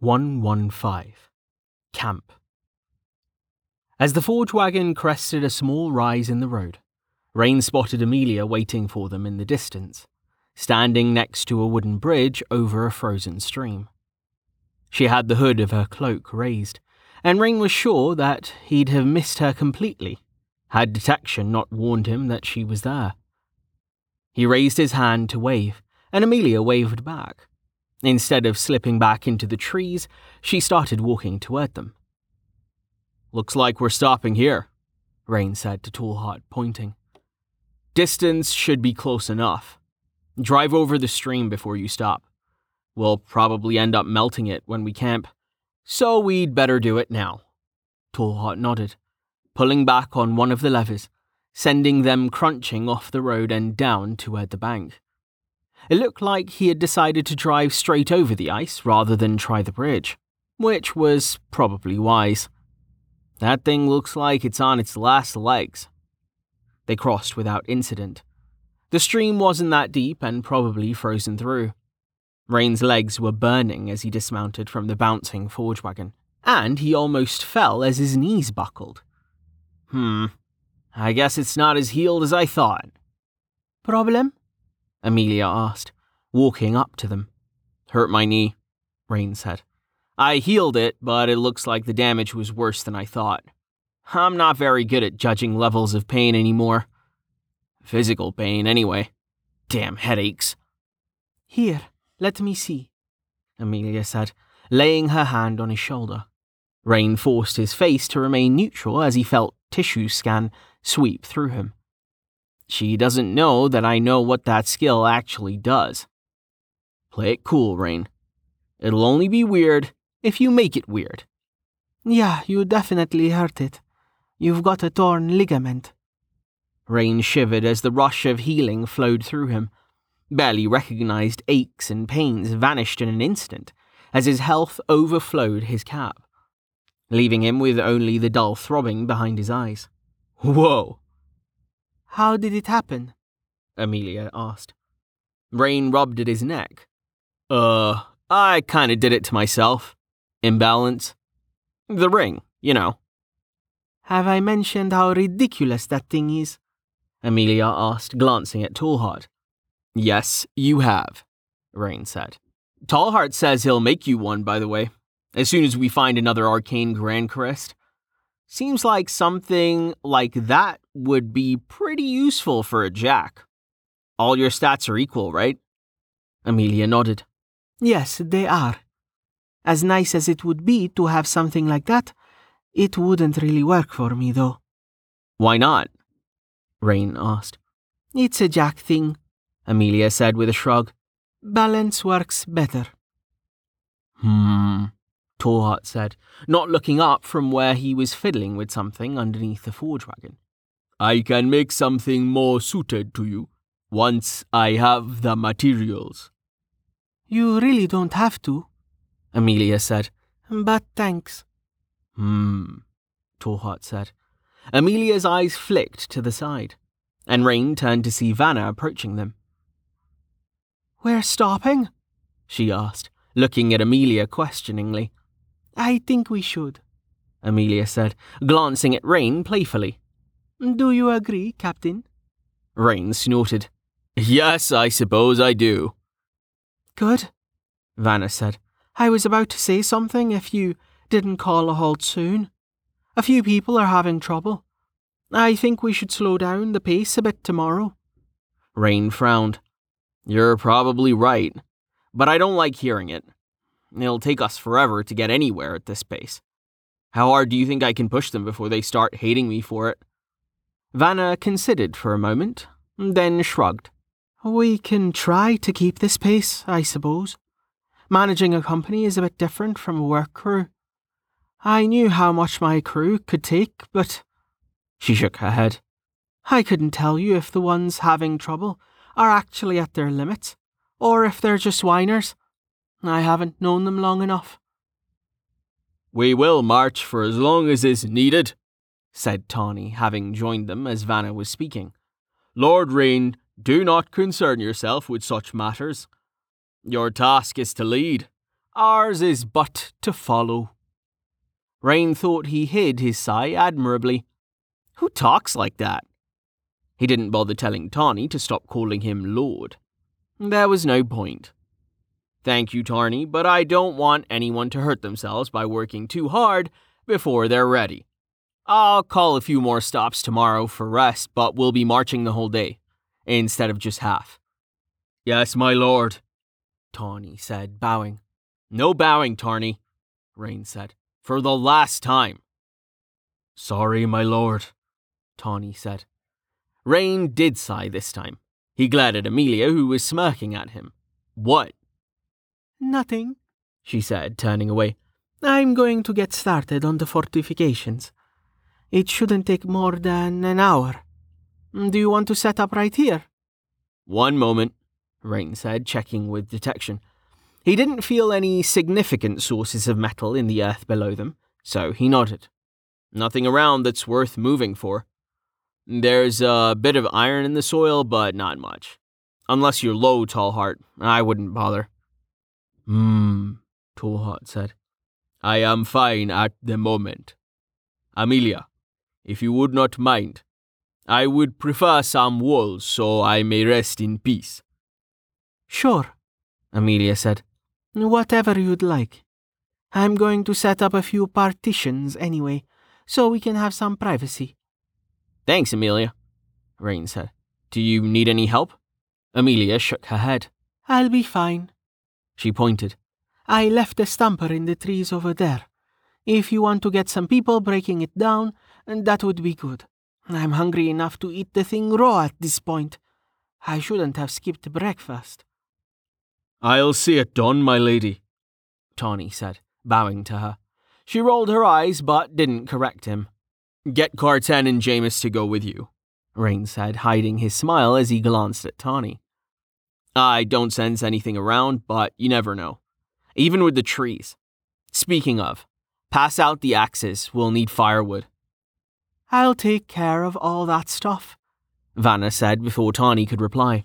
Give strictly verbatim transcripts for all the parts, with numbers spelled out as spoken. one fifteen. Camp. As the forge wagon crested a small rise in the road, Rain spotted Ameliah waiting for them in the distance, standing next to a wooden bridge over a frozen stream. She had the hood of her cloak raised, and Rain was sure that he'd have missed her completely, had detection not warned him that she was there. He raised his hand to wave, and Ameliah waved back. Instead of slipping back into the trees, she started walking toward them. "Looks like we're stopping here," Rain said to Tallheart, pointing. "Distance should be close enough. Drive over the stream before you stop. We'll probably end up melting it when we camp, so we'd better do it now." Tallheart nodded, pulling back on one of the levers, sending them crunching off the road and down toward the bank. It looked like he had decided to drive straight over the ice rather than try the bridge, which was probably wise. "That thing looks like it's on its last legs." They crossed without incident. The stream wasn't that deep and probably frozen through. Rain's legs were burning as he dismounted from the bouncing forge wagon, and he almost fell as his knees buckled. Hmm, I guess it's not as healed as I thought. "Problem?" Ameliah asked, walking up to them. "Hurt my knee," Rain said. "I healed it, but it looks like the damage was worse than I thought. I'm not very good at judging levels of pain anymore. Physical pain, anyway. Damn headaches." "Here, let me see," Ameliah said, laying her hand on his shoulder. Rain forced his face to remain neutral as he felt tissue scan sweep through him. "She doesn't know that I know what that skill actually does." "Play it cool, Rain. It'll only be weird if you make it weird." "Yeah, you definitely hurt it. You've got a torn ligament." Rain shivered as the rush of healing flowed through him. Barely recognized aches and pains vanished in an instant as his health overflowed his cap, leaving him with only the dull throbbing behind his eyes. "Whoa!" "How did it happen?" Ameliah asked. Rain rubbed at his neck. Uh, I kinda did it to myself. Imbalance. The ring, you know." "Have I mentioned how ridiculous that thing is?" Ameliah asked, glancing at Tallheart. "Yes, you have," Rain said. "Tallheart says he'll make you one, by the way, as soon as we find another arcane grand crest. Seems like something like that would be pretty useful for a jack. All your stats are equal, right?" Ameliah nodded. "Yes, they are. As nice as it would be to have something like that, it wouldn't really work for me, though." "Why not?" Rain asked. "It's a jack thing," Ameliah said with a shrug. "Balance works better." Hmm, Tallheart said, not looking up from where he was fiddling with something underneath the forge wagon. "I can make something more suited to you, once I have the materials." "You really don't have to," Ameliah said, "but thanks." Hmm, Tallheart said. Amelia's eyes flicked to the side, and Rain turned to see Vanna approaching them. "We're stopping?" she asked, looking at Ameliah questioningly. "I think we should," Ameliah said, glancing at Rain playfully. "Do you agree, Captain?" Rain snorted. "Yes, I suppose I do." "Good," Vanna said. "I was about to say something if you didn't call a halt soon. A few people are having trouble. I think we should slow down the pace a bit tomorrow." Rain frowned. "You're probably right, but I don't like hearing it. It'll take us forever to get anywhere at this pace. How hard do you think I can push them before they start hating me for it?" Vanna considered for a moment, then shrugged. "We can try to keep this pace, I suppose. Managing a company is a bit different from a work crew. I knew how much my crew could take, but..." She shook her head. "I couldn't tell you if the ones having trouble are actually at their limits, or if they're just whiners. I haven't known them long enough." "We will march for as long as is needed," said Tawny, having joined them as Vanna was speaking. "Lord Rain, do not concern yourself with such matters. Your task is to lead. Ours is but to follow." Rain thought he hid his sigh admirably. Who talks like that? He didn't bother telling Tawny to stop calling him Lord. There was no point. "Thank you, Tawny, but I don't want anyone to hurt themselves by working too hard before they're ready. I'll call a few more stops tomorrow for rest, but we'll be marching the whole day, instead of just half." "Yes, my lord," Tawny said, bowing. "No bowing, Tawny," Rain said, "for the last time." "Sorry, my lord," Tawny said. Rain did sigh this time. He glared at Ameliah, who was smirking at him. "What?" "Nothing," she said, turning away. "I'm going to get started on the fortifications. It shouldn't take more than an hour. Do you want to set up right here?" "One moment," Rain said, checking with detection. He didn't feel any significant sources of metal in the earth below them, so he nodded. "Nothing around that's worth moving for. There's a bit of iron in the soil, but not much. Unless you're low, Tallheart, I wouldn't bother." Hmm, Tallheart said. "I am fine at the moment. Ameliah, if you would not mind, I would prefer some walls so I may rest in peace." "Sure," Ameliah said. "Whatever you'd like. I'm going to set up a few partitions anyway, so we can have some privacy." "Thanks, Ameliah," Rain said. "Do you need any help?" Ameliah shook her head. "I'll be fine." She pointed. "I left a stumper in the trees over there. If you want to get some people breaking it down, that would be good. I'm hungry enough to eat the thing raw at this point. I shouldn't have skipped breakfast." "I'll see it done, my lady," Tawny said, bowing to her. She rolled her eyes but didn't correct him. "Get Cartan and Jamus to go with you," Rain said, hiding his smile as he glanced at Tawny. "I don't sense anything around, but you never know. Even with the trees. Speaking of, pass out the axes, we'll need firewood." "I'll take care of all that stuff," Vanna said before Tawny could reply.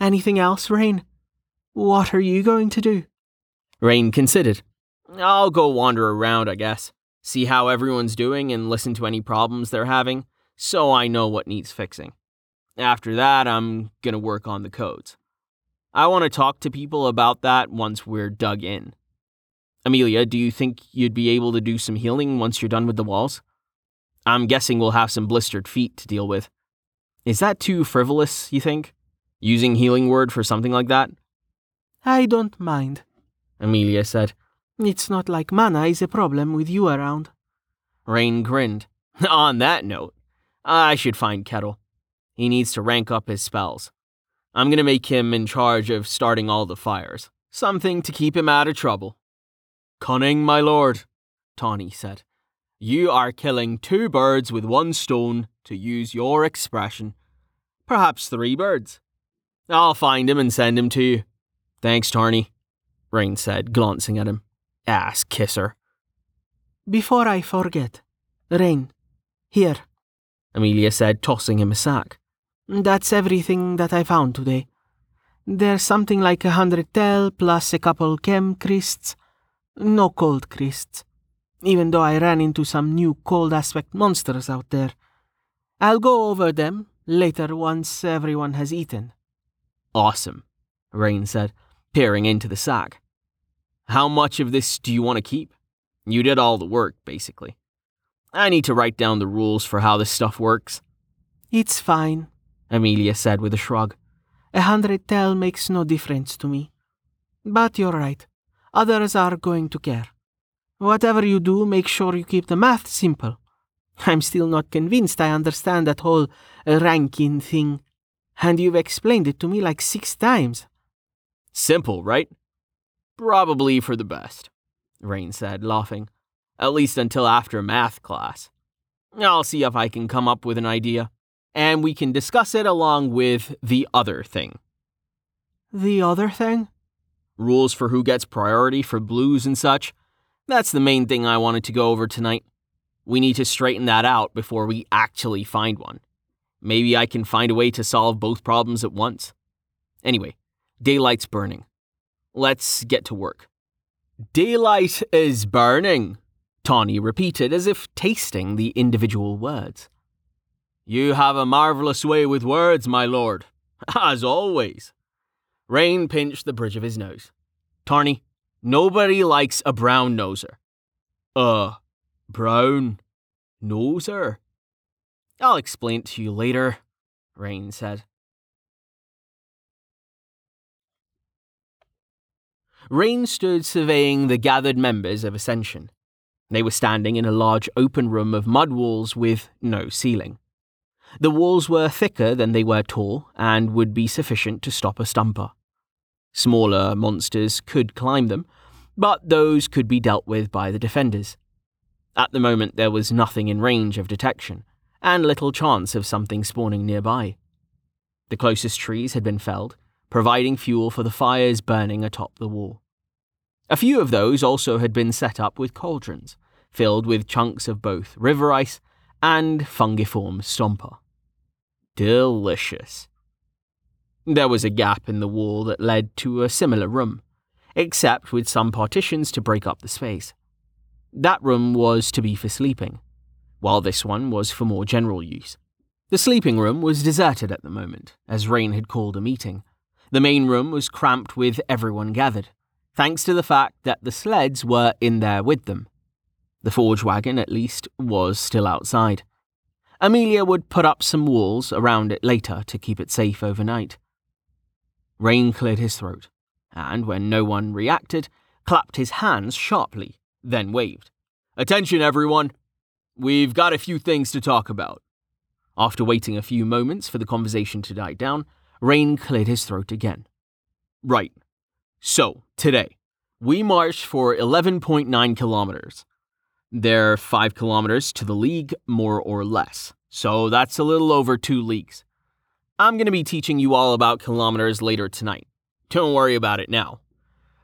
"Anything else, Rain? What are you going to do?" Rain considered. "I'll go wander around, I guess. See how everyone's doing and listen to any problems they're having, so I know what needs fixing. After that, I'm going to work on the codes. I want to talk to people about that once we're dug in. Ameliah, do you think you'd be able to do some healing once you're done with the walls? I'm guessing we'll have some blistered feet to deal with. Is that too frivolous, you think? Using healing word for something like that?" "I don't mind," Ameliah said. "It's not like mana is a problem with you around." Rain grinned. "On that note, I should find Kettle. He needs to rank up his spells. I'm going to make him in charge of starting all the fires. Something to keep him out of trouble." "Cunning, my lord," Tawny said. "You are killing two birds with one stone, to use your expression. Perhaps three birds. I'll find him and send him to you." "Thanks, Tawny," Rain said, glancing at him. Ass kisser. "Before I forget, Rain, here," Ameliah said, tossing him a sack. "That's everything that I found today. There's something like a hundred tel plus a couple chem crests. No cold crests, even though I ran into some new cold aspect monsters out there. I'll go over them later once everyone has eaten." "Awesome," Rain said, peering into the sack. "How much of this do you want to keep? You did all the work, basically. I need to write down the rules for how this stuff works." "It's fine," Ameliah said with a shrug. "A hundred tel makes no difference to me. But you're right. Others are going to care. Whatever you do, make sure you keep the math simple. I'm still not convinced I understand that whole ranking thing, and you've explained it to me like six times." "Simple, right? Probably for the best," Rain said, laughing. "At least until after math class. I'll see if I can come up with an idea, and we can discuss it along with the other thing." "The other thing?" "Rules for who gets priority for blues and such. That's the main thing I wanted to go over tonight. We need to straighten that out before we actually find one. Maybe I can find a way to solve both problems at once. Anyway, daylight's burning. Let's get to work. Daylight is burning, Tawny repeated as if tasting the individual words. You have a marvellous way with words, my lord, as always. Rain pinched the bridge of his nose. Tawny, nobody likes a brown noser. Uh, brown noser? I'll explain it to you later, Rain said. Rain stood surveying the gathered members of Ascension. They were standing in a large open room of mud walls with no ceiling. The walls were thicker than they were tall and would be sufficient to stop a stumper. Smaller monsters could climb them, but those could be dealt with by the defenders. At the moment there was nothing in range of detection, and little chance of something spawning nearby. The closest trees had been felled, providing fuel for the fires burning atop the wall. A few of those also had been set up with cauldrons, filled with chunks of both river ice and fungiform stomper. Delicious. There was a gap in the wall that led to a similar room, except with some partitions to break up the space. That room was to be for sleeping, while this one was for more general use. The sleeping room was deserted at the moment, as Rain had called a meeting. The main room was cramped with everyone gathered, thanks to the fact that the sleds were in there with them. The forge wagon, at least, was still outside. Ameliah would put up some walls around it later to keep it safe overnight. Rain cleared his throat, and when no one reacted, clapped his hands sharply, then waved. Attention, everyone! We've got a few things to talk about. After waiting a few moments for the conversation to die down, Rain cleared his throat again. Right. So, today, we marched for eleven point nine kilometers. They're five kilometers to the league, more or less. So that's a little over two leagues. I'm going to be teaching you all about kilometers later tonight. Don't worry about it now.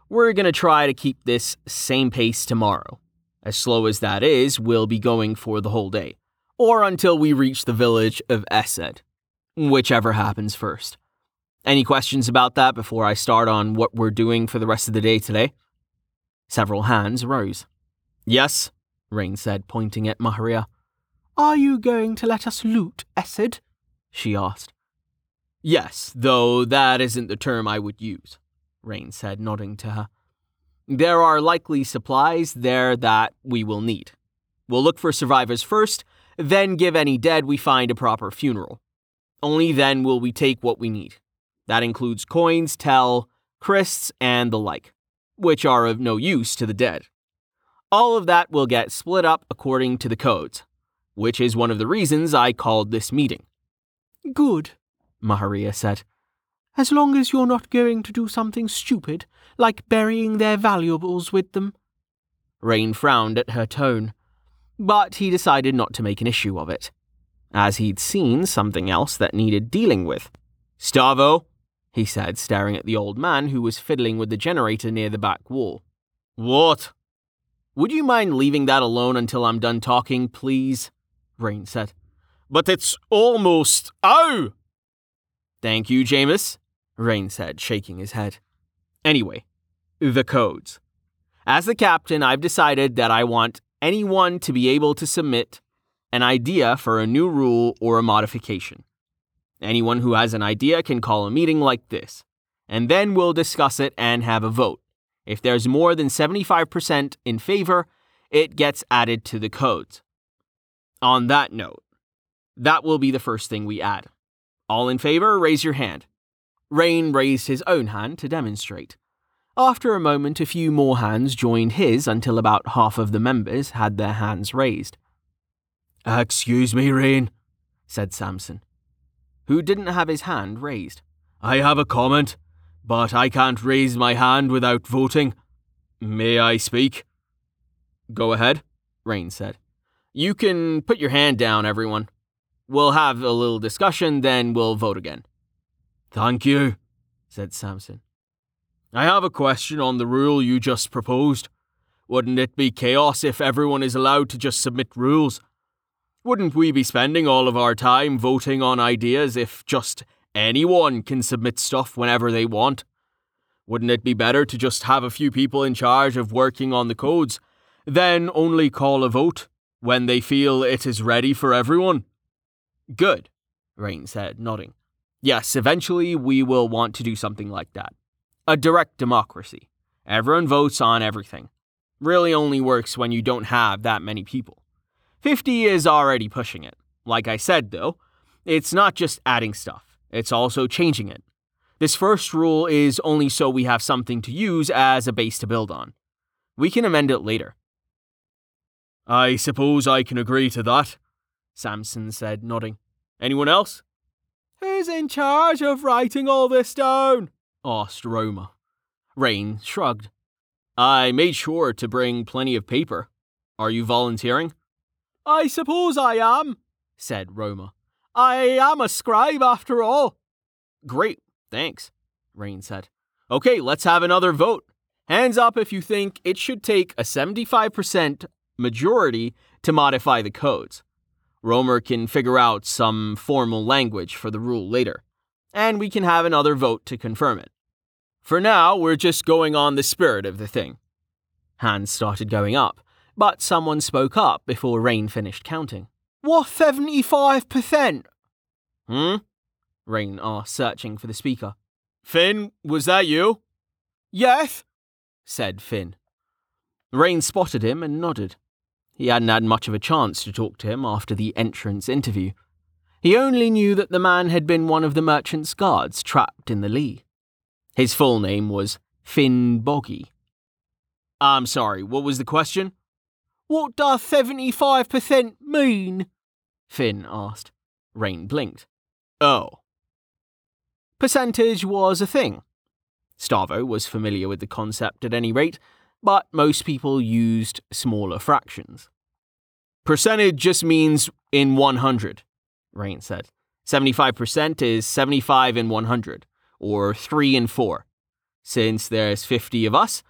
We're going to try to keep this same pace tomorrow. As slow as that is, we'll be going for the whole day, or until we reach the village of Esed, whichever happens first. Any questions about that before I start on what we're doing for the rest of the day today? Several hands rose. Yes, Rain said, pointing at Maharia. Are you going to let us loot Esed? She asked. Yes, though that isn't the term I would use, Rain said, nodding to her. There are likely supplies there that we will need. We'll look for survivors first, then give any dead we find a proper funeral. Only then will we take what we need. That includes coins, tell, crysts, and the like, which are of no use to the dead. All of that will get split up according to the codes, which is one of the reasons I called this meeting. Good, Maharia said. As long as you're not going to do something stupid, like burying their valuables with them. Rain frowned at her tone, but he decided not to make an issue of it, as he'd seen something else that needed dealing with. Staavo, he said, staring at the old man who was fiddling with the generator near the back wall. What? Would you mind leaving that alone until I'm done talking, please? Rain said. But it's almost... Ow! Thank you, Jamus, Rain said, shaking his head. Anyway, the codes. As the captain, I've decided that I want anyone to be able to submit an idea for a new rule or a modification. Anyone who has an idea can call a meeting like this, and then we'll discuss it and have a vote. If there's more than seventy-five percent in favor, it gets added to the codes. On that note, that will be the first thing we add. All in favor, raise your hand. Rain raised his own hand to demonstrate. After a moment, a few more hands joined his until about half of the members had their hands raised. Excuse me, Rain, said Samson, who didn't have his hand raised. I have a comment, but I can't raise my hand without voting. May I speak? Go ahead, Rain said. You can put your hand down, everyone. We'll have a little discussion, then we'll vote again. Thank you, said Samson. I have a question on the rule you just proposed. Wouldn't it be chaos if everyone is allowed to just submit rules? Wouldn't we be spending all of our time voting on ideas if just anyone can submit stuff whenever they want? Wouldn't it be better to just have a few people in charge of working on the codes, then only call a vote when they feel it is ready for everyone? Good, Rain said, nodding. Yes, eventually we will want to do something like that. A direct democracy. Everyone votes on everything. Really only works when you don't have that many people. fifty is already pushing it. Like I said, though, it's not just adding stuff. It's also changing it. This first rule is only so we have something to use as a base to build on. We can amend it later. I suppose I can agree to that, Samson said, nodding. Anyone else? Who's in charge of writing all this down? Asked Roma. Rain shrugged. I made sure to bring plenty of paper. Are you volunteering? I suppose I am, said Roma. I am a scribe after all. Great, thanks, Rain said. Okay, let's have another vote. Hands up if you think it should take a seventy-five percent majority to modify the codes. Roma can figure out some formal language for the rule later, and we can have another vote to confirm it. For now, we're just going on the spirit of the thing. Hands started going up, but someone spoke up before Rain finished counting. What seventy-five percent? Hmm? Rain asked, searching for the speaker. Finn, was that you? Yes, said Finn. Rain spotted him and nodded. He hadn't had much of a chance to talk to him after the entrance interview. He only knew that the man had been one of the merchant's guards trapped in the Lee. His full name was Finn Boggy. I'm sorry, what was the question? What does seventy-five percent mean? Finn asked. Rain blinked. Oh. Percentage was a thing. Staavo was familiar with the concept at any rate, but most people used smaller fractions. Percentage just means in one hundred, Rain said. seventy-five percent is seventy-five in one hundred, or three in four. Since there's fifty of us,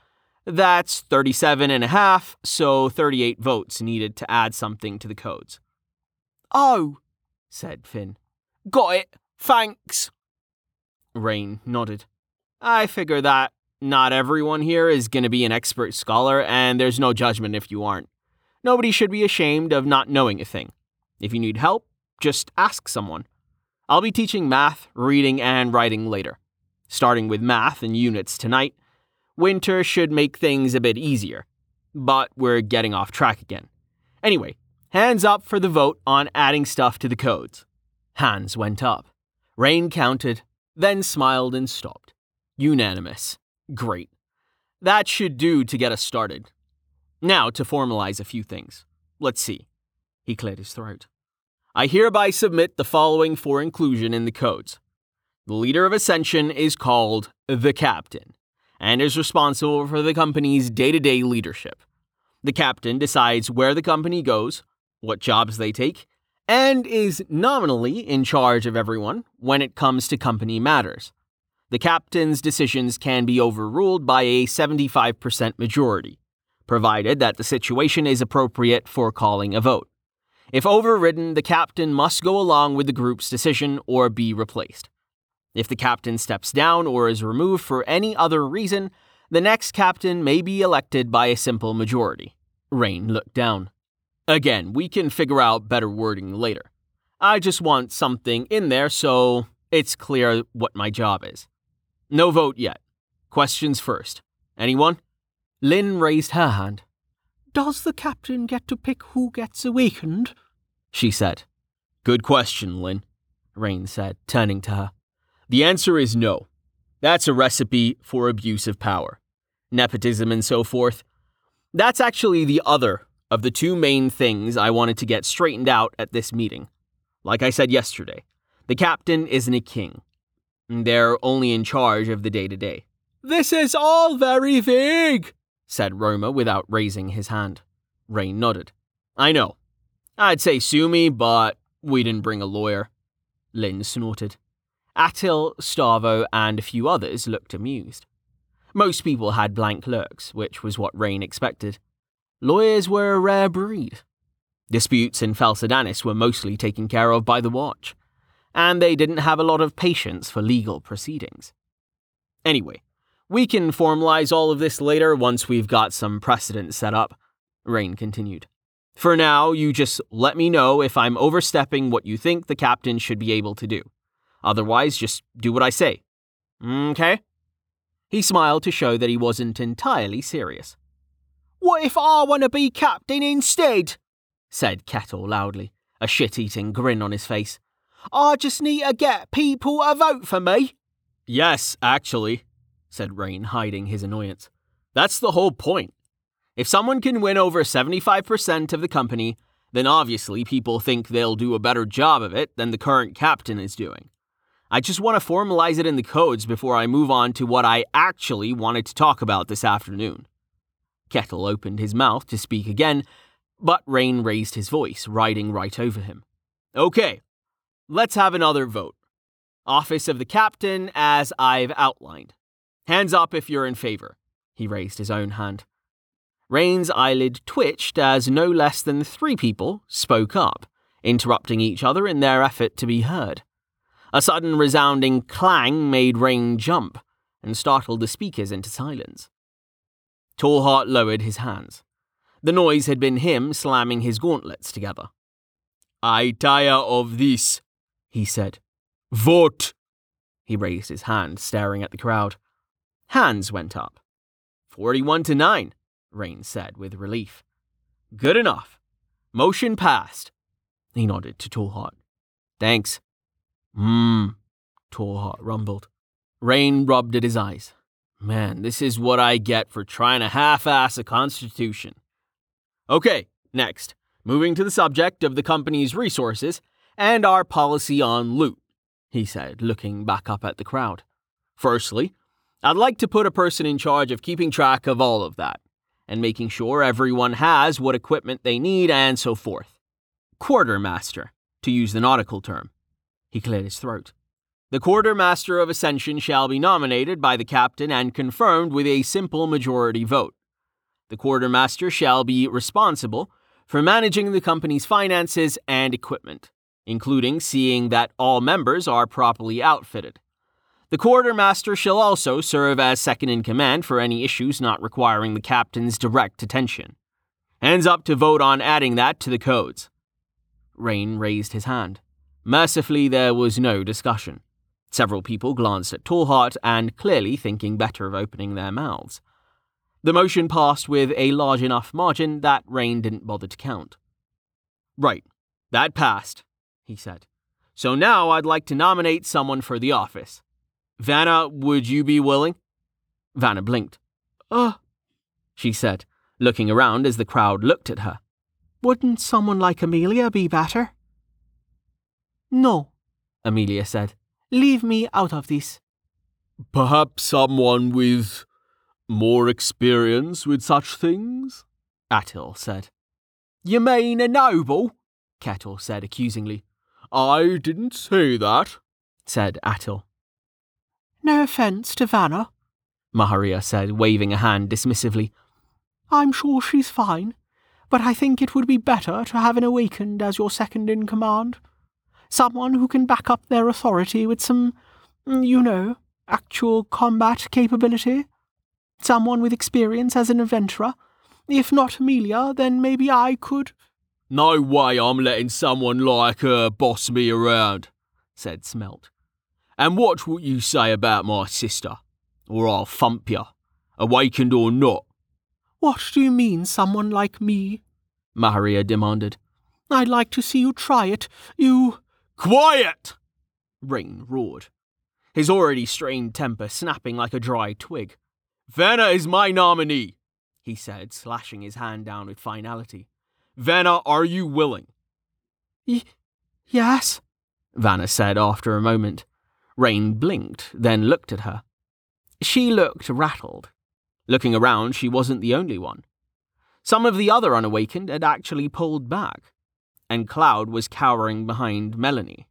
that's thirty-seven and a half, so thirty-eight votes needed to add something to the codes. Oh, said Finn. Got it, thanks. Rain nodded. I figure that not everyone here is going to be an expert scholar, and there's no judgment if you aren't. Nobody should be ashamed of not knowing a thing. If you need help, just ask someone. I'll be teaching math, reading, and writing later. Starting with math and units tonight. Winter should make things a bit easier, but we're getting off track again. Anyway, hands up for the vote on adding stuff to the codes. Hands went up. Rain counted, then smiled and stopped. Unanimous. Great. That should do to get us started. Now to formalize a few things. Let's see. He cleared his throat. I hereby submit the following for inclusion in the codes. The leader of Ascension is called the Captain, and is responsible for the company's day-to-day leadership. The captain decides where the company goes, what jobs they take, and is nominally in charge of everyone when it comes to company matters. The captain's decisions can be overruled by a seventy-five percent majority, provided that the situation is appropriate for calling a vote. If overridden, the captain must go along with the group's decision or be replaced. If the captain steps down or is removed for any other reason, the next captain may be elected by a simple majority. Rain looked down. Again, we can figure out better wording later. I just want something in there so it's clear what my job is. No vote yet. Questions first. Anyone? Lynn raised her hand. Does the captain get to pick who gets awakened? She said. Good question, Lynn, Rain said, turning to her. The answer is no. That's a recipe for abuse of power, nepotism and so forth. That's actually the other of the two main things I wanted to get straightened out at this meeting. Like I said yesterday, the captain isn't a king. They're only in charge of the day-to-day. This is all very vague, said Roma without raising his hand. Rain nodded. I know. I'd say sue me, but we didn't bring a lawyer. Lynn snorted. Attil, Staavo, and a few others looked amused. Most people had blank looks, which was what Rain expected. Lawyers were a rare breed. Disputes in Falsidanis were mostly taken care of by the Watch, and they didn't have a lot of patience for legal proceedings. Anyway, We can formalize all of this later once we've got some precedent set up," Rain continued. "For now, you just let me know if I'm overstepping what you think the captain should be able to do. Otherwise, just do what I say. Okay?" He smiled to show that he wasn't entirely serious. "What if I want to be captain instead?" said Kettle loudly, a shit-eating grin on his face. "I just need to get people to vote for me." "Yes, actually," said Rain, hiding his annoyance. "That's the whole point. If someone can win over seventy-five percent of the company, then obviously people think they'll do a better job of it than the current captain is doing. I just want to formalize it in the codes before I move on to what I actually wanted to talk about this afternoon." Kettle opened his mouth to speak again, but Rain raised his voice, riding right over him. "Okay, let's have another vote. Office of the captain as I've outlined. Hands up if you're in favor." He raised his own hand. Rain's eyelid twitched as no less than three people spoke up, interrupting each other in their effort to be heard. A sudden resounding clang made Rain jump and startled the speakers into silence. Tallheart lowered his hands. The noise had been him slamming his gauntlets together. "I tire of this," he said. "Vote!" He raised his hand, staring at the crowd. Hands went up. forty-one to nine. Rain said with relief. "Good enough. Motion passed." He nodded to Tallheart. "Thanks." Mmm, Tallheart rumbled. Rain rubbed at his eyes. "Man, this is what I get for trying to half-ass a constitution." "Okay, next. Moving to the subject of the company's resources and our policy on loot," he said, looking back up at the crowd. "Firstly, I'd like to put a person in charge of keeping track of all of that, and making sure everyone has what equipment they need and so forth. Quartermaster, to use the nautical term." He cleared his throat. "The quartermaster of Ascension shall be nominated by the captain and confirmed with a simple majority vote. The quartermaster shall be responsible for managing the company's finances and equipment, including seeing that all members are properly outfitted. The quartermaster shall also serve as second-in-command for any issues not requiring the captain's direct attention. Hands up to vote on adding that to the codes." Rain raised his hand. Mercifully, there was no discussion. Several people glanced at Tallheart and clearly thinking better of opening their mouths. The motion passed with a large enough margin that Rain didn't bother to count. "Right, that passed," he said. "So now I'd like to nominate someone for the office. Vanna, would you be willing?" Vanna blinked. "Uh," she said, looking around as the crowd looked at her. "Wouldn't someone like Ameliah be better?" "No," Ameliah said. "Leave me out of this." "Perhaps someone with more experience with such things?" Attil said. "You mean a noble?" Kettle said accusingly. "I didn't say that," said Attil. "No offence to Vanna," Maharia said, waving a hand dismissively. "I'm sure she's fine, but I think it would be better to have an awakened as your second-in-command. Someone who can back up their authority with some, you know, actual combat capability. Someone with experience as an adventurer. If not Amelia, then maybe I could—" "No way I'm letting someone like her boss me around," said Smelt. "And watch what you say about my sister, or I'll thump you, awakened or not." "What do you mean, someone like me?" Maharia demanded. "I'd like to see you try it, you—" "Quiet!" Rain roared, his already strained temper snapping like a dry twig. "Vanna is my nominee," he said, slashing his hand down with finality. "Vanna, are you willing?" Y- yes, Vanna said after a moment. Rain blinked, then looked at her. She looked rattled. Looking around, she wasn't the only one. Some of the other unawakened had actually pulled back, and Cloud was cowering behind Melanie.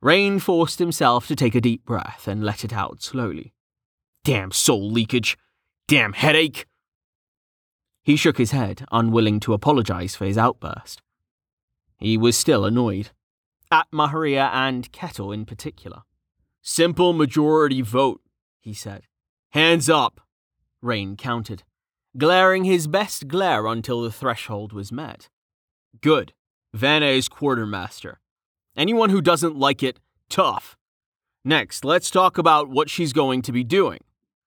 Rain forced himself to take a deep breath and let it out slowly. "Damn soul leakage! Damn headache!" He shook his head, unwilling to apologize for his outburst. He was still annoyed. At Maharia and Kettle in particular. "Simple majority vote," he said. Hands up, Rain counted, glaring his best glare until the threshold was met. Good. Vanna is quartermaster. Anyone who doesn't like it, tough. Next, let's talk about what she's going to be doing.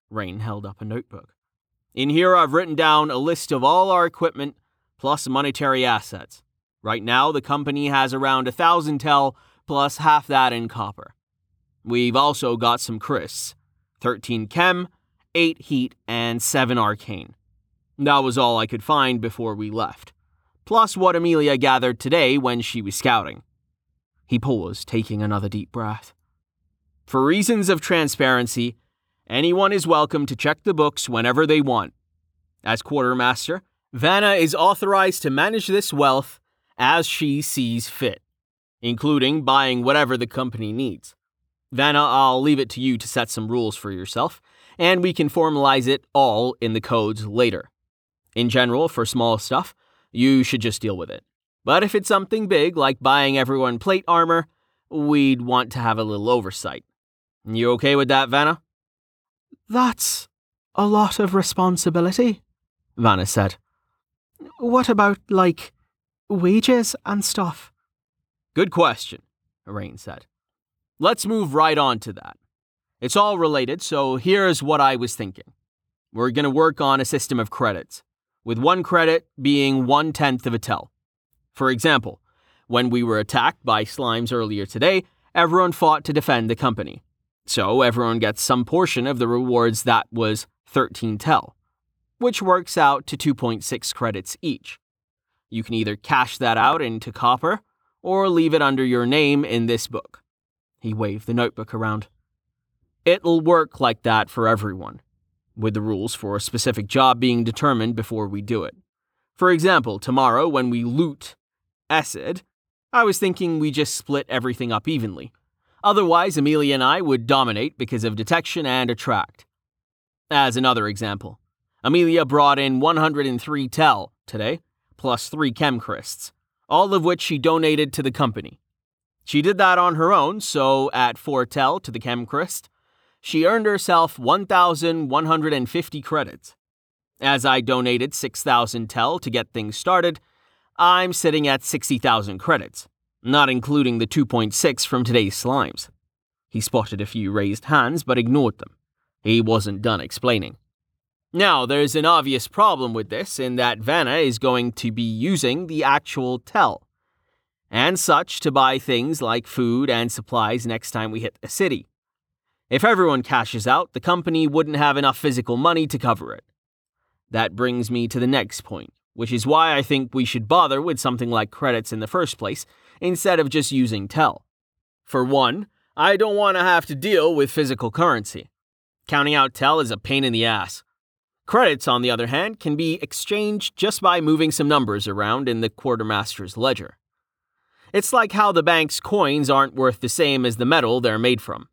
Rain held up a notebook. In here I've written down a list of all our equipment, plus monetary assets. Right now, the company has around a thousand tel, plus half that in copper. We've also got some crisps, thirteen chem, eight heat, and seven arcane. That was all I could find before we left, plus what Ameliah gathered today when she was scouting. He paused, taking another deep breath. For reasons of transparency, anyone is welcome to check the books whenever they want. As quartermaster, Vanna is authorized to manage this wealth as she sees fit, including buying whatever the company needs. Vanna, I'll leave it to you to set some rules for yourself, and we can formalize it all in the codes later. In general, for small stuff, you should just deal with it. But if it's something big, like buying everyone plate armor, we'd want to have a little oversight. You okay with that, Vanna? That's a lot of responsibility, Vanna said. What about, like, wages and stuff? Good question, Rain said. Let's move right on to that. It's all related, so here's what I was thinking. We're going to work on a system of credits, with one credit being one-tenth of a tel. For example, when we were attacked by slimes earlier today, everyone fought to defend the company. So everyone gets some portion of the rewards that was thirteen tel, which works out to two point six credits each. You can either cash that out into copper or leave it under your name in this book. He waved the notebook around. It'll work like that for everyone, with the rules for a specific job being determined before we do it. For example, tomorrow when we loot Essid, I was thinking we just split everything up evenly. Otherwise, Ameliah and I would dominate because of detection and attract. As another example, Ameliah brought in one hundred three tel today, plus three chemcrists, all of which she donated to the company. She did that on her own, so at four tel to the chemcrist, she earned herself one thousand one hundred fifty credits. As I donated six thousand tel to get things started, I'm sitting at sixty thousand credits, not including the two point six from today's slimes. He spotted a few raised hands but ignored them. He wasn't done explaining. Now, there's an obvious problem with this in that Vanna is going to be using the actual tel, and such to buy things like food and supplies next time we hit a city. If everyone cashes out, the company wouldn't have enough physical money to cover it. That brings me to the next point, which is why I think we should bother with something like credits in the first place instead of just using tel. For one, I don't want to have to deal with physical currency. Counting out tel is a pain in the ass. Credits, on the other hand, can be exchanged just by moving some numbers around in the quartermaster's ledger. It's like how the bank's coins aren't worth the same as the metal they're made from.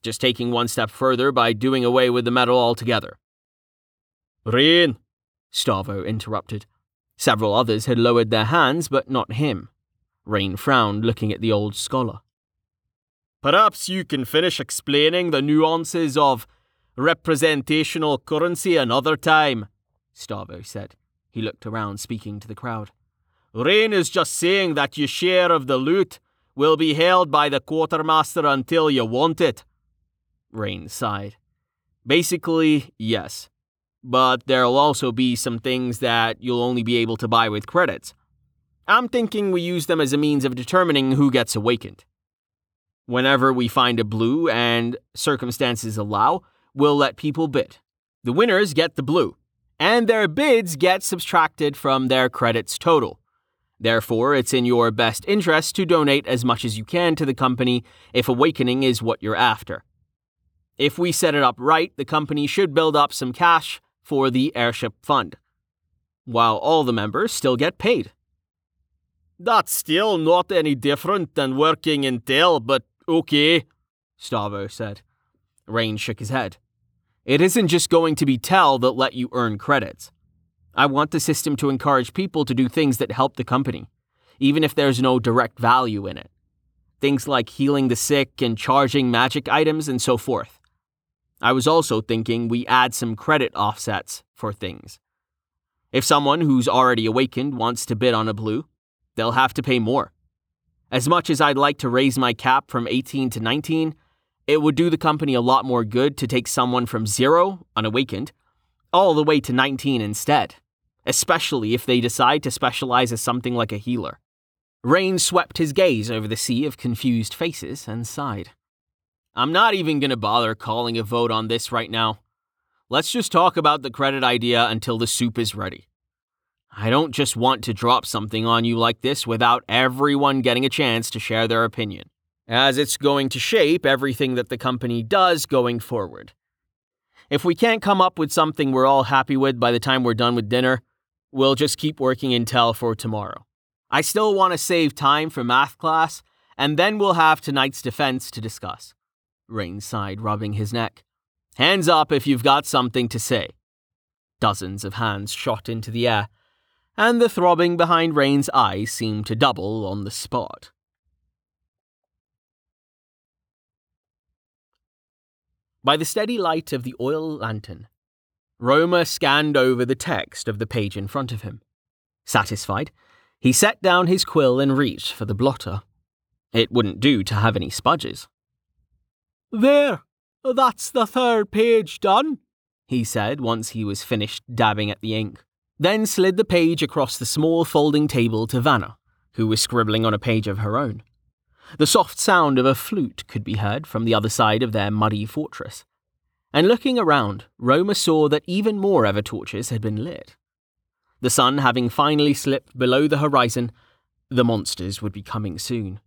Just taking one step further by doing away with the metal altogether. Rain, Staavo interrupted. Several others had lowered their hands, but not him. Rain frowned, looking at the old scholar. Perhaps you can finish explaining the nuances of representational currency another time, Staavo said. He looked around, speaking to the crowd. Rain is just saying that your share of the loot will be held by the quartermaster until you want it. Rain sighed. Basically, yes. But there'll also be some things that you'll only be able to buy with credits. I'm thinking we use them as a means of determining who gets awakened. Whenever we find a blue and circumstances allow, we'll let people bid. The winners get the blue, and their bids get subtracted from their credits total. Therefore, it's in your best interest to donate as much as you can to the company if awakening is what you're after. If we set it up right, the company should build up some cash for the airship fund, while all the members still get paid. That's still not any different than working in tel, but okay, Staavo said. Rain shook his head. It isn't just going to be tel that let you earn credits. I want the system to encourage people to do things that help the company, even if there's no direct value in it. Things like healing the sick and charging magic items and so forth. I was also thinking we add some credit offsets for things. If someone who's already awakened wants to bid on a blue, they'll have to pay more. As much as I'd like to raise my cap from eighteen to nineteen, it would do the company a lot more good to take someone from zero, unawakened, all the way to nineteen instead, especially if they decide to specialize as something like a healer. Rain swept his gaze over the sea of confused faces and sighed. I'm not even going to bother calling a vote on this right now. Let's just talk about the credit idea until the soup is ready. I don't just want to drop something on you like this without everyone getting a chance to share their opinion, as it's going to shape everything that the company does going forward. If we can't come up with something we're all happy with by the time we're done with dinner, we'll just keep working Intel for tomorrow. I still want to save time for math class, and then we'll have tonight's defense to discuss. Rain sighed, rubbing his neck. Hands up if you've got something to say. Dozens of hands shot into the air, and the throbbing behind Rain's eyes seemed to double on the spot. By the steady light of the oil lantern, Roma scanned over the text of the page in front of him. Satisfied, he set down his quill and reached for the blotter. It wouldn't do to have any smudges. There, that's the third page done, he said once he was finished dabbing at the ink, then slid the page across the small folding table to Vanna, who was scribbling on a page of her own. The soft sound of a flute could be heard from the other side of their muddy fortress, and looking around, Roma saw that even more ever-torches had been lit. The sun having finally slipped below the horizon, the monsters would be coming soon.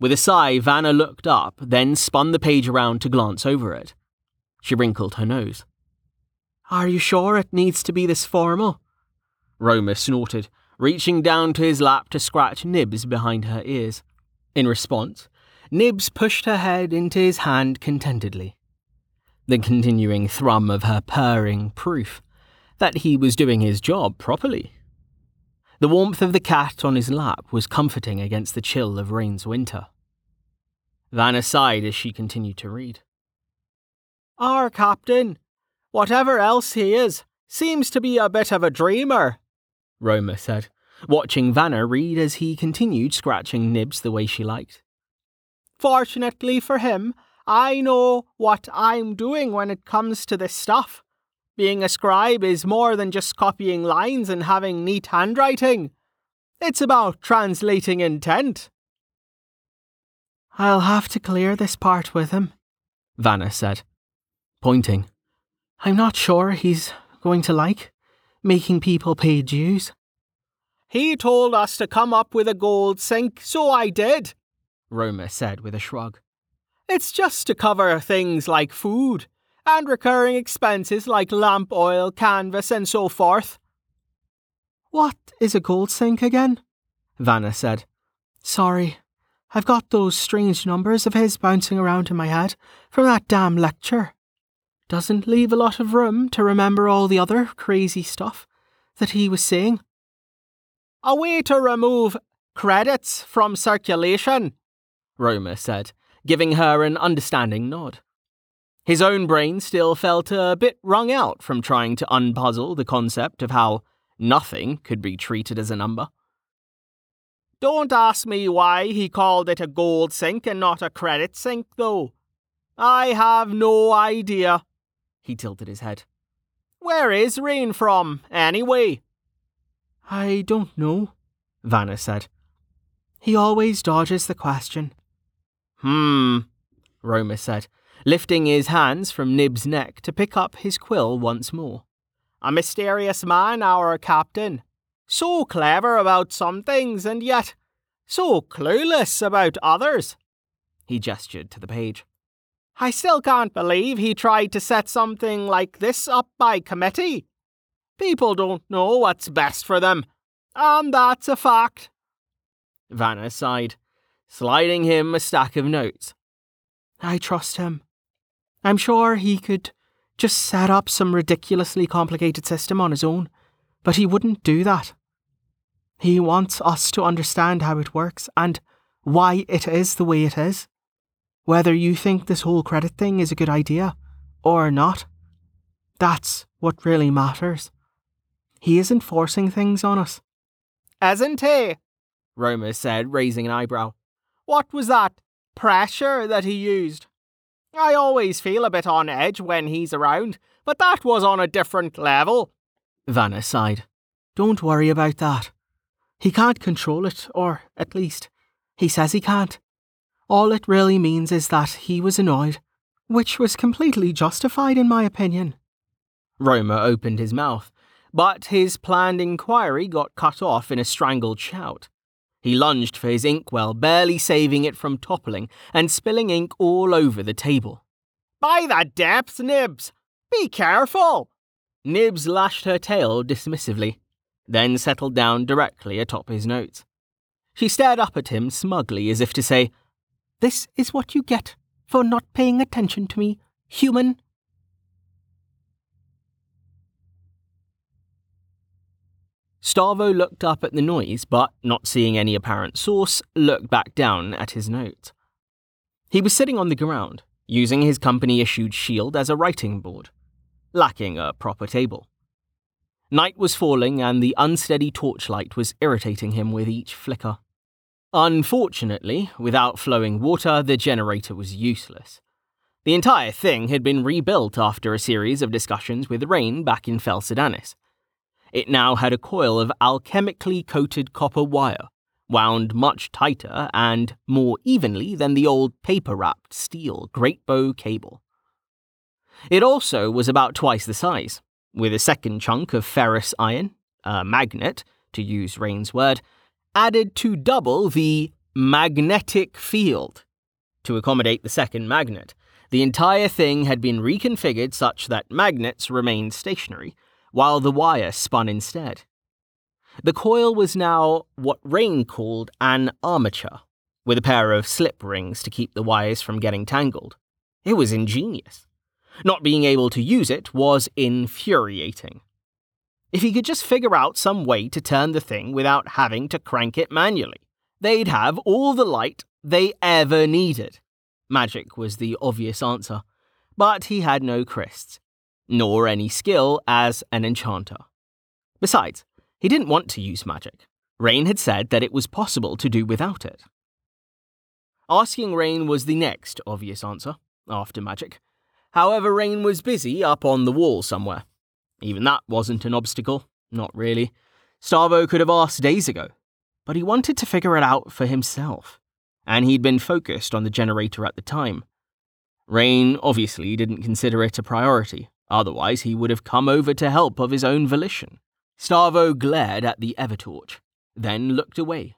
With a sigh, Vanna looked up, then spun the page around to glance over it. She wrinkled her nose. Are you sure it needs to be this formal? Roma snorted, reaching down to his lap to scratch Nibs behind her ears. In response, Nibs pushed her head into his hand contentedly. The continuing thrum of her purring proof that he was doing his job properly. The warmth of the cat on his lap was comforting against the chill of Rain's winter. Vanna sighed as she continued to read. Our captain, whatever else he is, seems to be a bit of a dreamer, Roma said, watching Vanna read as he continued scratching Nibs the way she liked. Fortunately for him, I know what I'm doing when it comes to this stuff. Being a scribe is more than just copying lines and having neat handwriting. It's about translating intent. I'll have to clear this part with him, Vanna said, pointing. I'm not sure he's going to like making people pay dues. He told us to come up with a gold sink, so I did, Roma said with a shrug. It's just to cover things like food and recurring expenses like lamp oil, canvas, and so forth. What is a gold sink again? Vanna said. Sorry, I've got those strange numbers of his bouncing around in my head from that damn lecture. Doesn't leave a lot of room to remember all the other crazy stuff that he was saying. A way to remove credits from circulation, Roma said, giving her an understanding nod. His own brain still felt a bit wrung out from trying to unpuzzle the concept of how nothing could be treated as a number. Don't ask me why he called it a gold sink and not a credit sink, though. I have no idea. He tilted his head. Where is Rain from, anyway? I don't know, Vanna said. He always dodges the question. Hmm, Roma said, lifting his hands from Nib's neck to pick up his quill once more. A mysterious man, our captain. So clever about some things and yet so clueless about others. He gestured to the page. I still can't believe he tried to set something like this up by committee. People don't know what's best for them, and that's a fact. Vanna sighed, sliding him a stack of notes. I trust him. I'm sure he could just set up some ridiculously complicated system on his own, but he wouldn't do that. He wants us to understand how it works and why it is the way it is. Whether you think this whole credit thing is a good idea Or not. That's what really matters. He isn't forcing things on us. Isn't he? Roma said, raising an eyebrow. What was that pressure that he used? I always feel a bit on edge when he's around, but that was on a different level. Vanna sighed. Don't worry about that. He can't control it, or at least, he says he can't. All it really means is that he was annoyed, which was completely justified in my opinion. Roma opened his mouth. But his planned inquiry got cut off in a strangled shout. He lunged for his inkwell, barely saving it from toppling and spilling ink all over the table. By the depths, Nibs! Be careful! Nibs lashed her tail dismissively, then settled down directly atop his notes. She stared up at him smugly as if to say, This is what you get for not paying attention to me, human. Staavo looked up at the noise, but, not seeing any apparent source, looked back down at his note. He was sitting on the ground, using his company-issued shield as a writing board, lacking a proper table. Night was falling, and the unsteady torchlight was irritating him with each flicker. Unfortunately, without flowing water, the generator was useless. The entire thing had been rebuilt after a series of discussions with Rain back in Felsidanis. It now had a coil of alchemically coated copper wire, wound much tighter and more evenly than the old paper-wrapped steel greatbow cable. It also was about twice the size, with a second chunk of ferrous iron, a magnet, to use Rain's word, added to double the magnetic field. To accommodate the second magnet, the entire thing had been reconfigured such that magnets remained stationary, while the wire spun instead. The coil was now what Rain called an armature, with a pair of slip rings to keep the wires from getting tangled. It was ingenious. Not being able to use it was infuriating. If he could just figure out some way to turn the thing without having to crank it manually, they'd have all the light they ever needed. Magic was the obvious answer, but he had no crisps, nor any skill as an enchanter. Besides, he didn't want to use magic. Rain had said that it was possible to do without it. Asking Rain was the next obvious answer, after magic. However, Rain was busy up on the wall somewhere. Even that wasn't an obstacle, not really. Staavo could have asked days ago, but he wanted to figure it out for himself, and he'd been focused on the generator at the time. Rain obviously didn't consider it a priority. Otherwise, he would have come over to help of his own volition. Staavo glared at the evertorch, then looked away,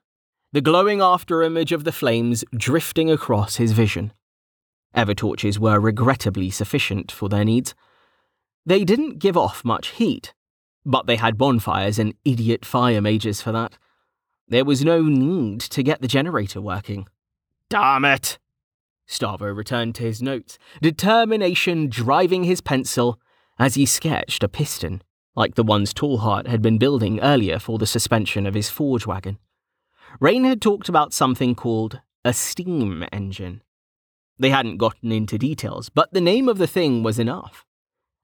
the glowing afterimage of the flames drifting across his vision. Evertorches were regrettably sufficient for their needs. They didn't give off much heat, but they had bonfires and idiot fire mages for that. There was no need to get the generator working. Damn it! Staavo returned to his notes, determination driving his pencil as he sketched a piston, like the ones Tallheart had been building earlier for the suspension of his forge wagon. Rain had talked about something called a steam engine. They hadn't gotten into details, but the name of the thing was enough.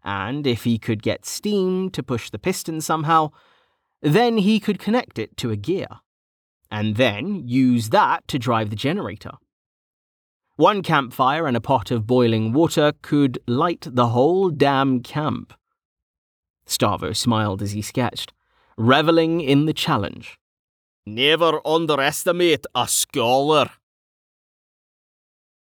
And if he could get steam to push the piston somehow, then he could connect it to a gear, and then use that to drive the generator. One campfire and a pot of boiling water could light the whole damn camp. Staavo smiled as he sketched, reveling in the challenge. Never underestimate a scholar.